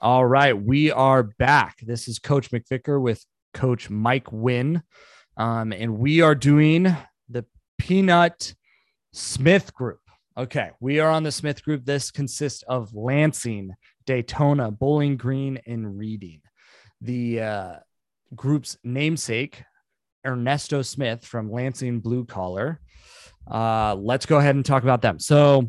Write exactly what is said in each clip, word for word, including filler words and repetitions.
All right, we are back. This is Coach McVicker with Coach Mike Wynn, um, and we are doing the Peanut Smith Group. Okay, we are on the Smith Group. This consists of Lansing, Daytona, Bowling Green, and Reading. The uh, group's namesake, Ernesto Smith from Lansing Blue Collar. Uh, let's go ahead and talk about them. So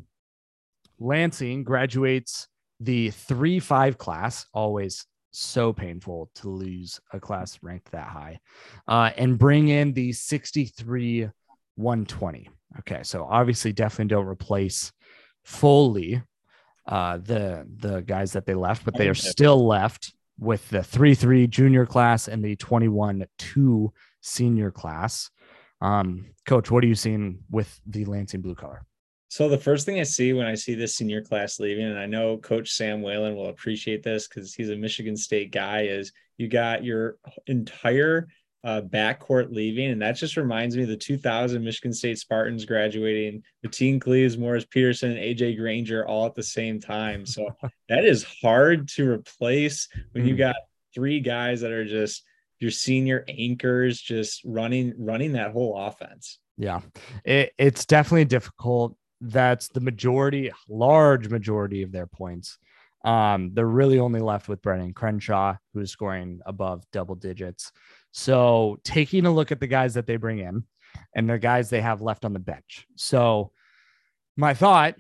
Lansing graduates the three five class, always so painful to lose a class ranked that high, uh, and bring in the sixty-three one twenty. Okay, so obviously definitely don't replace fully uh, the the guys that they left, but they are still left with the three three junior class and the twenty-one two senior class. Um, Coach, what are you seeing with the Lansing Blue Collar? So the first thing I see when I see this senior class leaving, and I know Coach Sam Whalen will appreciate this because he's a Michigan State guy, is you got your entire uh, backcourt leaving. And that just reminds me of the two thousand Michigan State Spartans graduating, Mateen Cleaves, Morris Peterson, A J Granger, all at the same time. So that is hard to replace when you got three guys that are just your senior anchors, just running, running that whole offense. Yeah, it, it's definitely difficult. That's the majority, large majority of their points. Um, they're really only left with Brennan Crenshaw, who's scoring above double digits. So taking a look at the guys that they bring in and the guys they have left on the bench. So my thought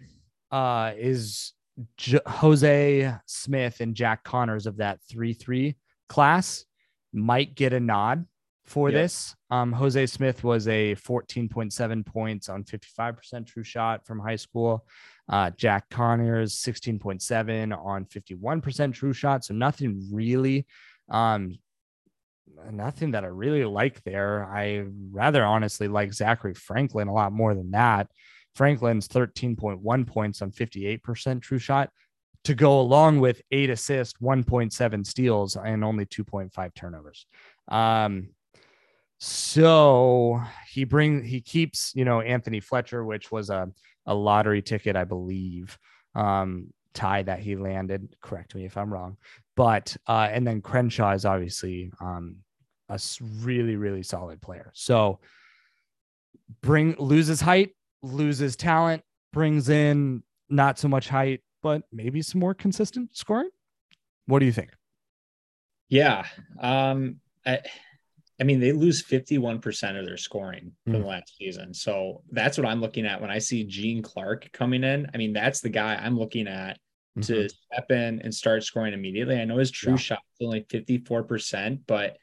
uh, is J- Jose Smith and Jack Connors of that three three class might get a nod for yep. this. Um, Jose Smith was a fourteen point seven points on fifty-five percent true shot from high school. Uh, Jack Connors, sixteen point seven on fifty-one percent true shot. So nothing really, um, nothing that I really like there. I rather honestly like Zachary Franklin a lot more than that. Franklin's thirteen point one points on fifty-eight percent true shot to go along with eight assists, one point seven steals, and only two point five turnovers. Um, So he brings, he keeps, you know, Anthony Fletcher, which was a, a lottery ticket, I believe, um, tie that he landed. Correct me if I'm wrong, but, uh, and then Crenshaw is obviously, um, a really, really solid player. So bring, loses height, loses talent, brings in not so much height, but maybe some more consistent scoring. What do you think? Yeah. Um, I, I mean, they lose fifty-one percent of their scoring from mm. the last season. So that's what I'm looking at when I see Gene Clark coming in. I mean, that's the guy I'm looking at mm-hmm. to step in and start scoring immediately. I know his true yeah. shot is only fifty-four percent, but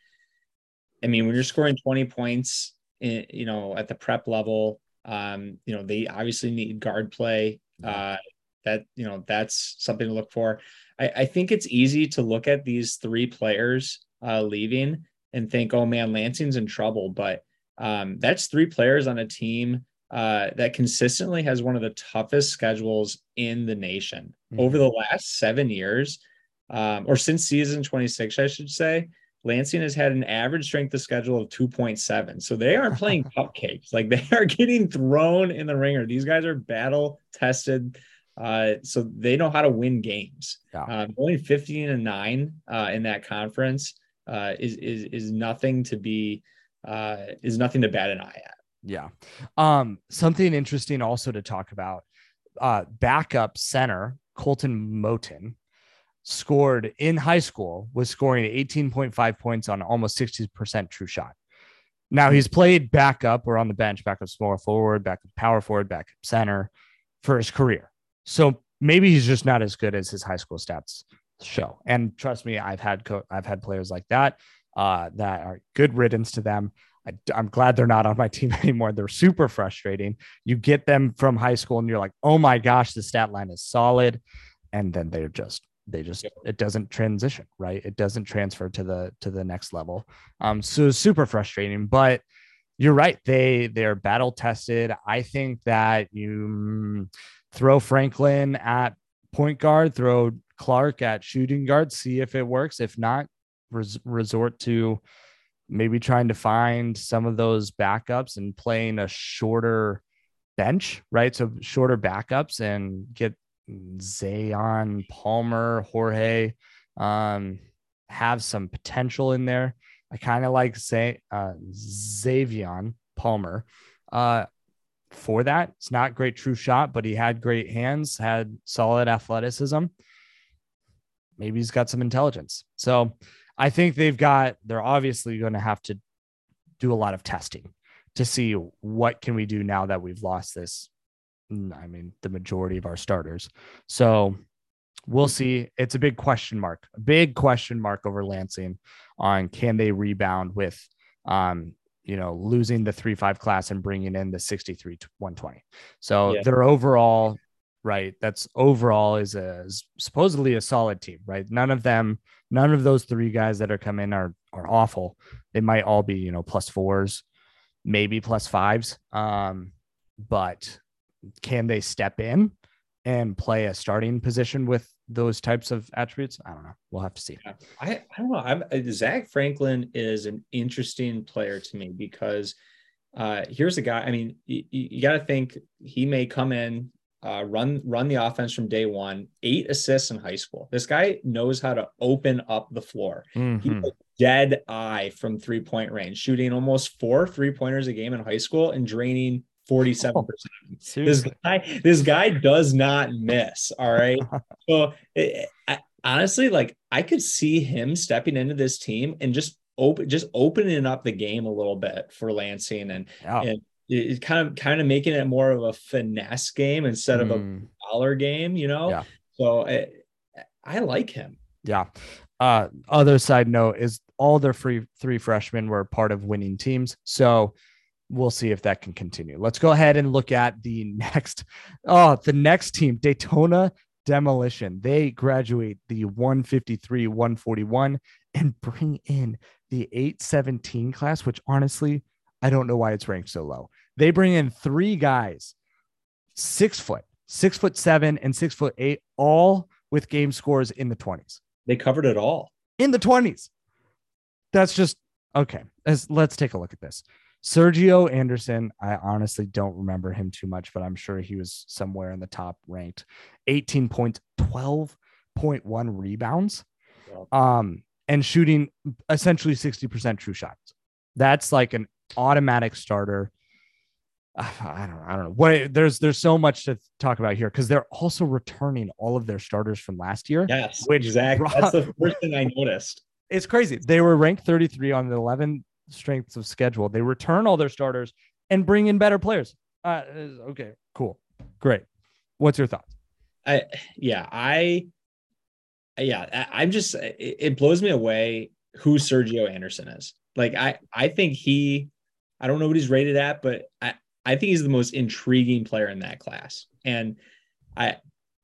I mean, when you're scoring twenty points, in, you know, at the prep level, um, you know, they obviously need guard play. Uh, that, you know, that's something to look for. I, I think it's easy to look at these three players uh, leaving and think, oh man, Lansing's in trouble. But um, that's three players on a team uh, that consistently has one of the toughest schedules in the nation. Mm-hmm. Over the last seven years, um, or since season twenty-six, I should say, Lansing has had an average strength of schedule of two point seven. So they are playing cupcakes. Like, they are getting thrown in the ringer. These guys are battle tested. Uh, so they know how to win games. Yeah. Uh, only fifteen and nine uh, in that conference. Uh, is is is nothing to be uh, is nothing to bat an eye at. Yeah, um, something interesting also to talk about. Uh, backup center Colton Moten scored in high school, was scoring eighteen point five points on almost sixty percent true shot. Now he's played backup or on the bench, backup small forward, backup power forward, backup center for his career. So maybe he's just not as good as his high school stats show. And trust me, I've had co- I've had players like that uh, that are good riddance to them. I, I'm glad they're not on my team anymore. They're super frustrating. You get them from high school and you're like, oh my gosh, the stat line is solid. And then they're just, they just, yep. it doesn't transition, right? It doesn't transfer to the, to the next level. Um, so super frustrating, but you're right. They, they're battle tested. I think that you throw Franklin at point guard, throw Clark at shooting guard, see if it works. If not, res- resort to maybe trying to find some of those backups and playing a shorter bench, right? So shorter backups and get Zavion Palmer, Jorge um, have some potential in there. I kind of like say uh, Zavion Palmer uh, for that. It's not great true shot, but he had great hands, had solid athleticism. Maybe he's got some intelligence. So I think they've got, they're obviously going to have to do a lot of testing to see what can we do now that we've lost this. I mean, the majority of our starters. So we'll see. It's a big question mark, a big question mark over Lansing on can they rebound with, um, you know, losing the three five class and bringing in the sixty-three one twenty. So yeah. Their overall, right, that's overall is a is supposedly a solid team, right? None of them, none of those three guys that are coming are are awful. They might all be, you know, plus fours, maybe plus fives. Um, but can they step in and play a starting position with those types of attributes? I don't know. We'll have to see. Yeah. I, I don't know. I'm, Zach Franklin is an interesting player to me because uh, here's a guy. I mean, you, you got to think he may come in, uh, run run the offense from day one, eight assists in high school. This guy knows how to open up the floor. Mm-hmm. He's a dead eye from three-point range, shooting almost four three-pointers a game in high school and draining forty-seven percent. Oh, this guy, this guy does not miss. All right. So it, I, honestly, like I could see him stepping into this team and just open, just opening up the game a little bit for Lansing and, yeah. and it, it kind of, kind of making it more of a finesse game instead of mm. a dollar game, you know? Yeah. So I, I like him. Yeah. Uh, other side note is all their free three freshmen were part of winning teams. So we'll see if that can continue. Let's go ahead and look at the next. Oh, the next team, Daytona Demolition. They graduate the one fifty-three one forty-one and bring in the eight seventeen class, which honestly, I don't know why it's ranked so low. They bring in three guys, six foot, six foot seven, and six foot eight, all with game scores in the twenties. They covered it all in the twenties. That's just okay. Let's, let's take a look at this. Sergio Anderson, I honestly don't remember him too much, but I'm sure he was somewhere in the top ranked. eighteen points, twelve point one rebounds, um, and shooting essentially sixty percent true shots. That's like an automatic starter. I don't, I don't know. What, there's there's so much to talk about here because they're also returning all of their starters from last year. Yes, which exactly. Brought, That's the first thing I noticed. It's crazy. They were ranked thirty-three on the eleventh strengths of schedule. They return all their starters and bring in better players. Uh, okay, cool. Great. What's your thoughts? I, yeah, I, yeah, I, I'm just, it, it blows me away who Sergio Anderson is. Like, I, I think he, I don't know what he's rated at, but I, I think he's the most intriguing player in that class. And I,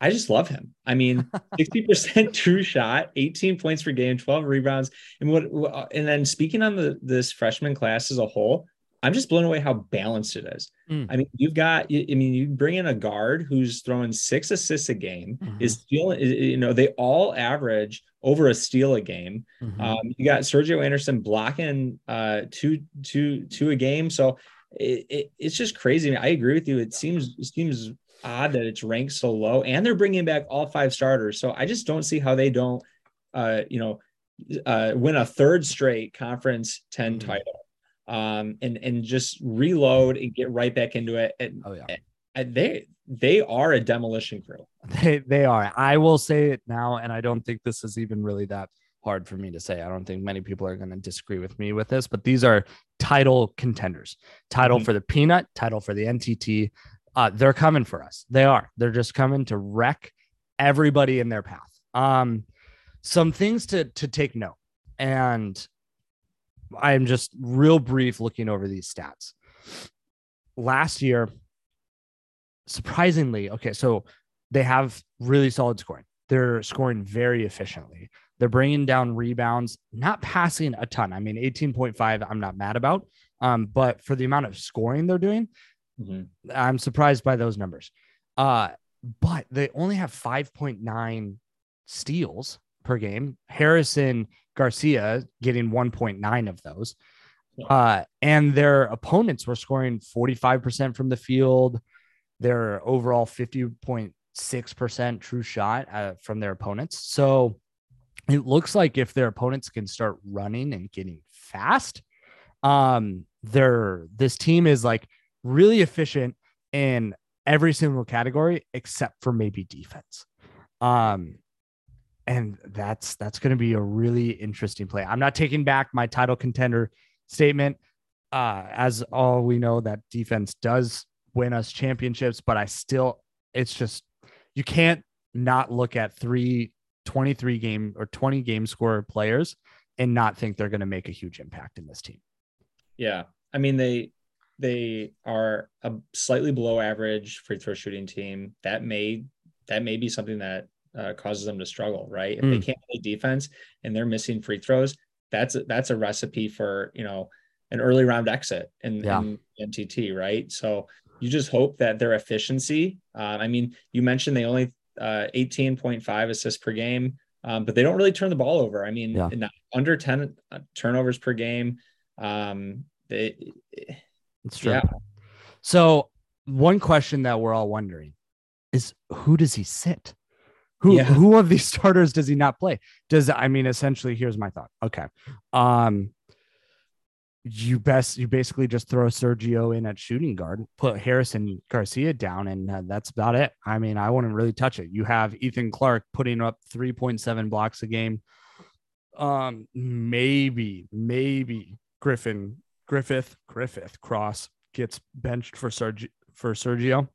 I just love him. I mean, sixty percent true shot, eighteen points per game, twelve rebounds. And what, and then speaking on the, this freshman class as a whole, I'm just blown away how balanced it is. Mm. I mean, you've got, I mean, you bring in a guard who's throwing six assists a game, mm-hmm. is stealing, you know, they all average over a steal a game. Mm-hmm. Um, you got Sergio Anderson blocking uh, two, two, two a game. So it, it, it's just crazy. I mean, I agree with you. It seems, it seems, odd that it's ranked so low, and they're bringing back all five starters. So I just don't see how they don't, uh, you know, uh, win a third straight Conference ten mm-hmm. title, um, and and just reload and get right back into it. And, oh yeah, and they they are a demolition crew. They they are. I will say it now, and I don't think this is even really that hard for me to say. I don't think many people are going to disagree with me with this, but these are title contenders. Title mm-hmm. for the Peanut. Title for the N T T. Uh, they're coming for us. They are. They're just coming to wreck everybody in their path. Um, some things to to take note. And I'm just real brief looking over these stats. Last year, surprisingly, okay, so they have really solid scoring. They're scoring very efficiently. They're bringing down rebounds, not passing a ton. I mean, eighteen point five, I'm not mad about. Um, but for the amount of scoring they're doing, mm-hmm. I'm surprised by those numbers. Uh, but they only have five point nine steals per game. Harrison Garcia getting one point nine of those. Uh, and their opponents were scoring forty-five percent from the field. Their overall fifty point six percent true shot uh, from their opponents. So it looks like if their opponents can start running and getting fast, um, they're, this team is like really efficient in every single category except for maybe defense. Um, and that's, that's going to be a really interesting play. I'm not taking back my title contender statement. Uh, as all we know, that defense does win us championships, but I still, it's just, you can't not look at three twenty-three game or twenty game scorer players and not think they're going to make a huge impact in this team. Yeah. I mean, they, they are a slightly below average free throw shooting team. That may, that may be something that uh, causes them to struggle, right? If mm. they can't play defense and they're missing free throws, that's, a, that's a recipe for, you know, an early round exit in, yeah. in N T T, right? So you just hope that their efficiency, uh, I mean, you mentioned they only uh, eighteen point five assists per game, um, but they don't really turn the ball over. I mean, yeah. not under ten turnovers per game. Um, they, it's true. Yeah. So one question that we're all wondering is, who does he sit? Who, yeah. who of these starters does he not play? Does, I mean, essentially, here's my thought. Okay. Um, you best, you basically just throw Sergio in at shooting guard, put Harrison Garcia down, and uh, that's about it. I mean, I wouldn't really touch it. You have Ethan Clark putting up three point seven blocks a game. Um, maybe, maybe Griffin, Griffith, Griffith Cross gets benched for Sergio, for Sergio.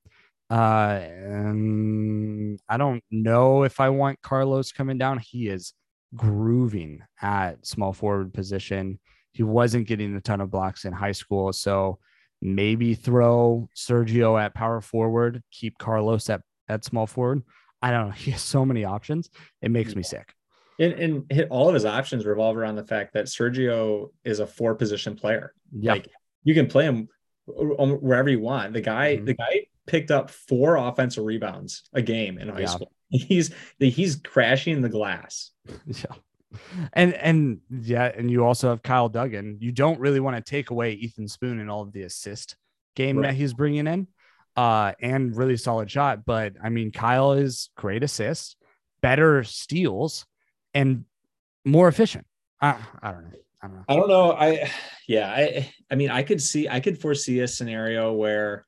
Uh, and I don't know if I want Carlos coming down. He is grooving at small forward position. He wasn't getting a ton of blocks in high school. So maybe throw Sergio at power forward, keep Carlos at, at small forward. I don't know. He has so many options. It makes me sick. And, and hit all of his options revolve around the fact that Sergio is a four position player. Yeah. Like, you can play him wherever you want. The guy, mm-hmm. the guy picked up four offensive rebounds a game in high yeah. school. He's, he's crashing the glass. Yeah. And, and yeah, and you also have Kyle Duggan. You don't really want to take away Ethan Spoon and all of the assist game right. that he's bringing in, uh, and really solid shot. But I mean, Kyle is great assists, better steals, and more efficient. I, I don't know. I don't know. I don't know. I, yeah, I, I mean, I could see, I could foresee a scenario where,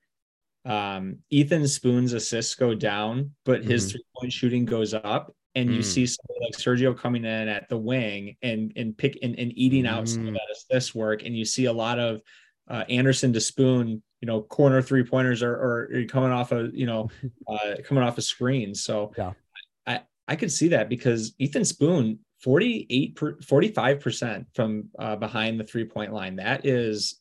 um, Ethan Spoon's assists go down, but his mm-hmm. three point shooting goes up. And you mm. see somebody like Sergio coming in at the wing and, and pick and, and eating out mm. some of that assist work. And you see a lot of uh, Anderson to Spoon, you know, corner three pointers or, or, or coming off a, you know, uh, coming off a screen. So yeah. I, I could see that because Ethan Spoon, forty-eight, forty-five percent from uh, behind the three point line. That is,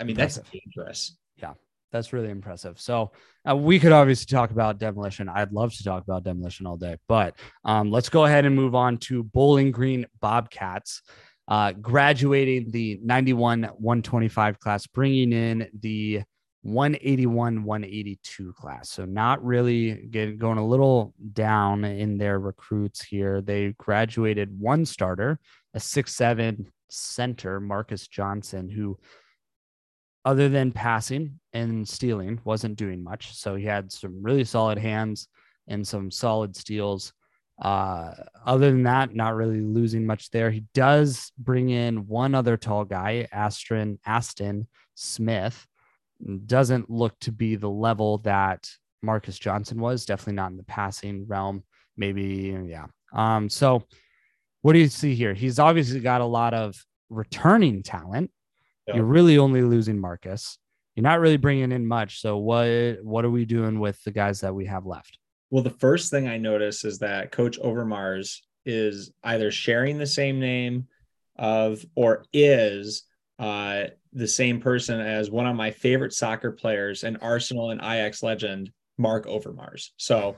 I mean, impressive. That's dangerous. Yeah. That's really impressive. So uh, we could obviously talk about demolition. I'd love to talk about demolition all day, but um, let's go ahead and move on to Bowling Green Bobcats, uh, graduating the ninety-one one twenty-five class, bringing in the one eighty-one one eighty-two class. So not really getting, going a little down in their recruits here. They graduated one starter, a six seven center, Marcus Johnson, who other than passing and stealing, wasn't doing much. So he had some really solid hands and some solid steals. Uh, other than that, not really losing much there. He does bring in one other tall guy, Aston, Aston Smith. Doesn't look to be the level that Marcus Johnson was, definitely not in the passing realm. Maybe, yeah. Um, so what do you see here? He's obviously got a lot of returning talent. You're really only losing Marcus. You're not really bringing in much. So what, what are we doing with the guys that we have left? Well, the first thing I notice is that Coach Overmars is either sharing the same name of, or is uh, the same person as one of my favorite soccer players and Arsenal and Ajax legend, Mark Overmars. So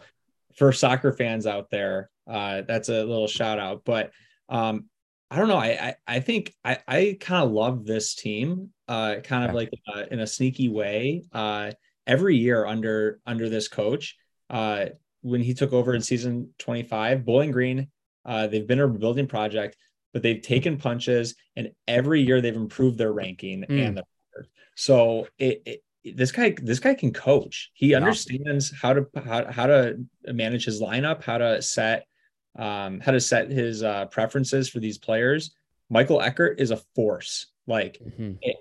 for soccer fans out there, uh, that's a little shout out, but um, I don't know. I I, I think I, I kind of love this team, uh, kind of yeah. like uh, in a sneaky way. Uh, every year under under this coach, uh, when he took over in season twenty-five, Bowling Green, uh, they've been a building project, but they've taken punches, and every year they've improved their ranking mm. and their record. So it, it, this guy this guy can coach. He yeah. understands how to how, how to manage his lineup, how to set um, how to set his uh, preferences for these players. Michael Eckhart is a force. Like mm-hmm. it,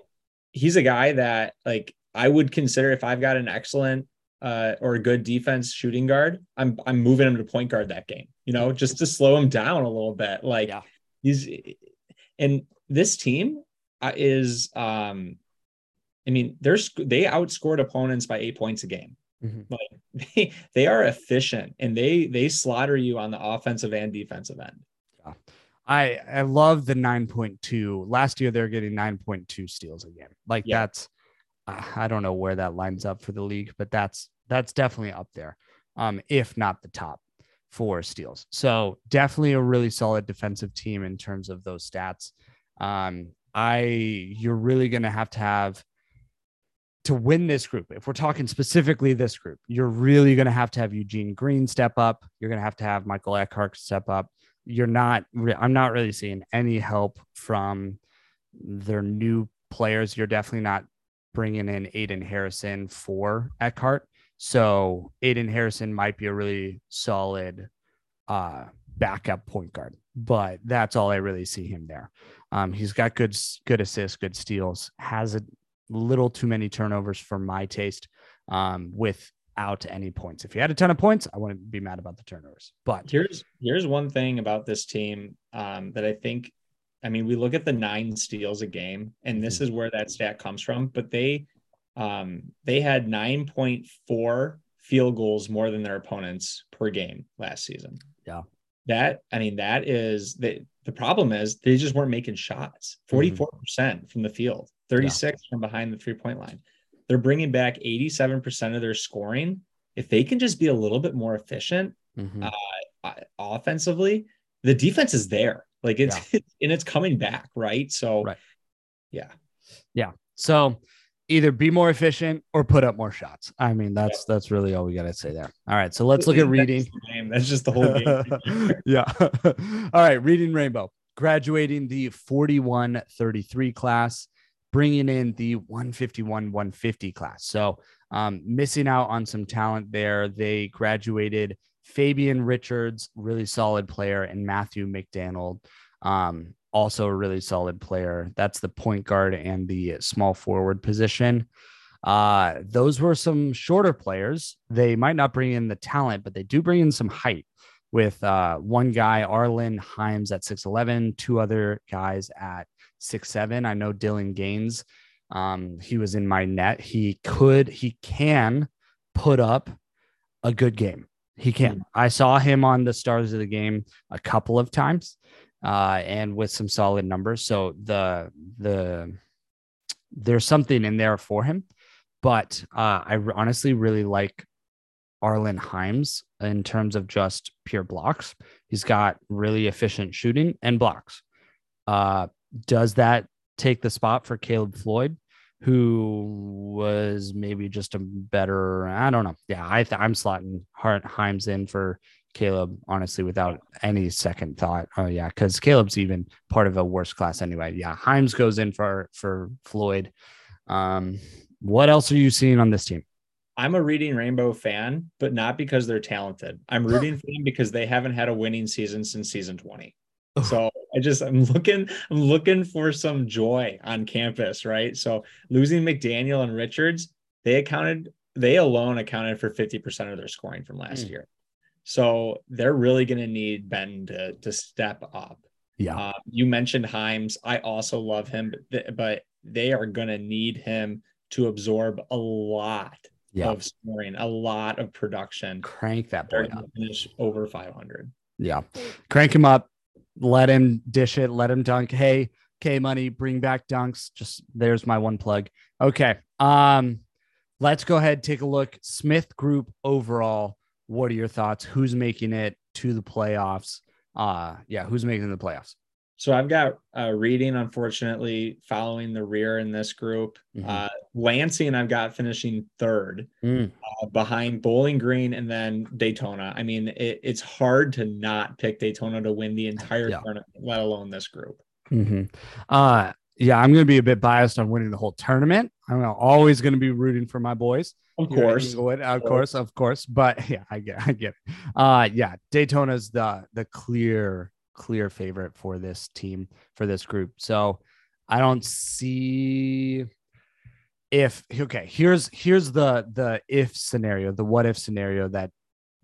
he's a guy that like I would consider if I've got an excellent uh, or a good defense shooting guard, I'm, I'm moving him to point guard that game, you know, just to slow him down a little bit. Like yeah. he's, and this team is, um, I mean, there's, they outscored opponents by eight points a game. Mm-hmm. Like they, they are efficient and they, they slaughter you on the offensive and defensive end. Yeah. I, I love the nine point two. Last year, they're getting nine point two steals a game. Like yeah. that's, I don't know where that lines up for the league, but that's, that's definitely up there. Um, if not the top four steals. So definitely a really solid defensive team in terms of those stats. Um, I, you're really going to have to have to win this group. If we're talking specifically this group, you're really going to have to have Eugene Green step up. You're going to have to have Michael Eckhart step up. You're not, re- I'm not really seeing any help from their new players. You're definitely not bringing in Aiden Harrison for Eckhart. So Aiden Harrison might be a really solid uh, backup point guard, but that's all I really see him there. Um, he's got good, good assists, good steals, has a little too many turnovers for my taste um, without any points. If he had a ton of points, I wouldn't be mad about the turnovers, but here's, here's one thing about this team um, that I think, I mean, we look at the nine steals a game, and this is where that stat comes from, but they, um, they had nine point four field goals more than their opponents per game last season. Yeah. That, I mean, that is the, the problem is they just weren't making shots. forty-four percent mm-hmm. from the field, thirty-six yeah. from behind the three point line. They're bringing back eighty-seven percent of their scoring. If they can just be a little bit more efficient mm-hmm. uh, offensively, the defense is there. Like it's, yeah. it's, and it's coming back. Right. So right. yeah. Yeah. So either be more efficient or put up more shots. I mean, that's, yeah. that's really all we got to say there. All right. So let's look at Reading. That's just the whole game. yeah. All right. Reading Rainbow graduating the forty-one thirty-three class, bringing in the one fifty-one one fifty class. So um, missing out on some talent there. They graduated Fabian Richards, really solid player, and Matthew McDonald, um, also a really solid player. That's the point guard and the small forward position. Uh, those were some shorter players. They might not bring in the talent, but they do bring in some height with uh, one guy, Arlen Himes at six eleven, two other guys at six seven. I know Dylan Gaines, um, he was in my net. He could, he can put up a good game. He can. I saw him on the stars of the game a couple of times uh, and with some solid numbers. So the the there's something in there for him. But uh, I honestly really like Arlen Himes in terms of just pure blocks. He's got really efficient shooting and blocks. Uh, does that take the spot for Caleb Floyd, who was maybe just a better, I don't know. Yeah, I th- I'm slotting Hart Himes in for Caleb, honestly, without any second thought. Oh, yeah, because Caleb's even part of a worse class anyway. Yeah, Himes goes in for, for Floyd. Um, what else are you seeing on this team? I'm a Reading Rainbow fan, but not because they're talented. I'm rooting for them because they haven't had a winning season since season twenty. So I just, I'm looking, I'm looking for some joy on campus, right? So losing McDaniel and Richards, they accounted, they alone accounted for fifty percent of their scoring from last mm. year. So they're really going to need Ben to, to step up. Yeah. Uh, you mentioned Himes. I also love him, but, th- but they are going to need him to absorb a lot yeah. of scoring, a lot of production. Crank that boy up. Finish over five hundred. Yeah. Crank him up. Let him dish it. Let him dunk. Hey, K Money, bring back dunks. Just there's my one plug. Okay. Um, let's go ahead. Take a look. Smith Group overall. What are your thoughts? Who's making it to the playoffs? Uh, yeah. Who's making the playoffs? So I've got uh, Reading, unfortunately, following the rear in this group. Mm-hmm. Uh, Lansing, I've got finishing third mm. uh, behind Bowling Green and then Daytona. I mean, it, it's hard to not pick Daytona to win the entire yeah. tournament, let alone this group. Mm-hmm. Uh, yeah, I'm going to be a bit biased on winning the whole tournament. I'm always going to be rooting for my boys. Of course, Englewood, of so. course, of course. But yeah, I get, I get it. Uh, yeah, Daytona's the the clear, clear favorite for this team, for this group. So I don't see if okay. Here's here's the the if scenario, the what if scenario that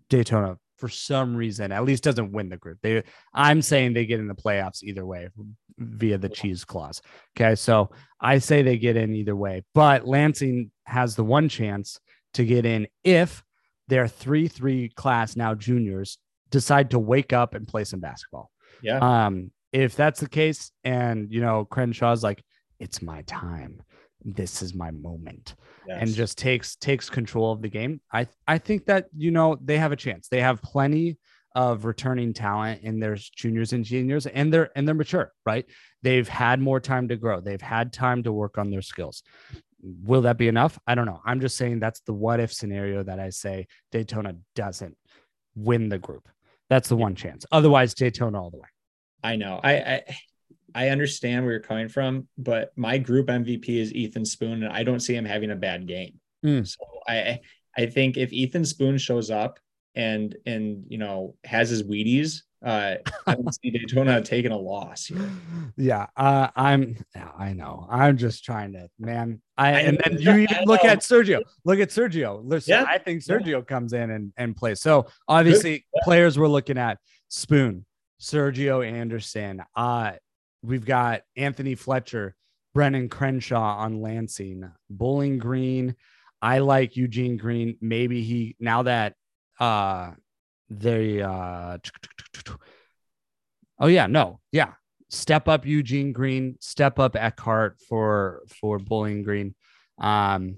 Daytona for some reason at least doesn't win the group. They, I'm saying they get in the playoffs either way via the cheese clause. Okay, so I say they get in either way, but Lansing has the one chance to get in if their three three class, now juniors, decide to wake up and play some basketball. Yeah. Um, if that's the case, and you know, Crenshaw's like, it's my time, this is my moment, yes, and just takes takes control of the game. I I think that, you know, they have a chance. They have plenty of returning talent in their juniors and seniors, and they're and they're mature, right? They've had more time to grow. They've had time to work on their skills. Will that be enough? I don't know. I'm just saying that's the what if scenario that I say Daytona doesn't win the group. That's the one chance. Otherwise, Daytona all the way. I know. I, I, I understand where you're coming from, but my group M V P is Ethan Spoon, and I don't see him having a bad game. Mm. So I, I think if Ethan Spoon shows up and, and, you know, has his Wheaties, uh, I don't see Daytona taking a loss here. Yeah. Uh, I'm, I know. I'm just trying to, man. I, I and then you even look at Sergio, look at Sergio. Listen, yeah. I think Sergio yeah. comes in and, and plays. So obviously yeah. players we're looking at: Spoon, Sergio Anderson. Uh, we've got Anthony Fletcher, Brennan Crenshaw on Lansing, Bowling Green. I like Eugene Green. Maybe he, now that, uh, they, uh, oh yeah, no, yeah, step up Eugene Green, step up Eckhart for for Bowling Green. Um,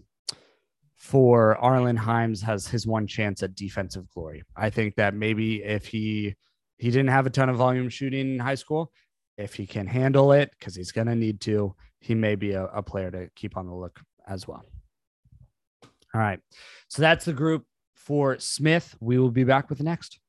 for Arlen Himes has his one chance at defensive glory. I think that maybe if he he didn't have a ton of volume shooting in high school, if he can handle it, because he's gonna need to, he may be a, a player to keep on the look as well. All right, so that's the group. For Smith, we will be back with the next.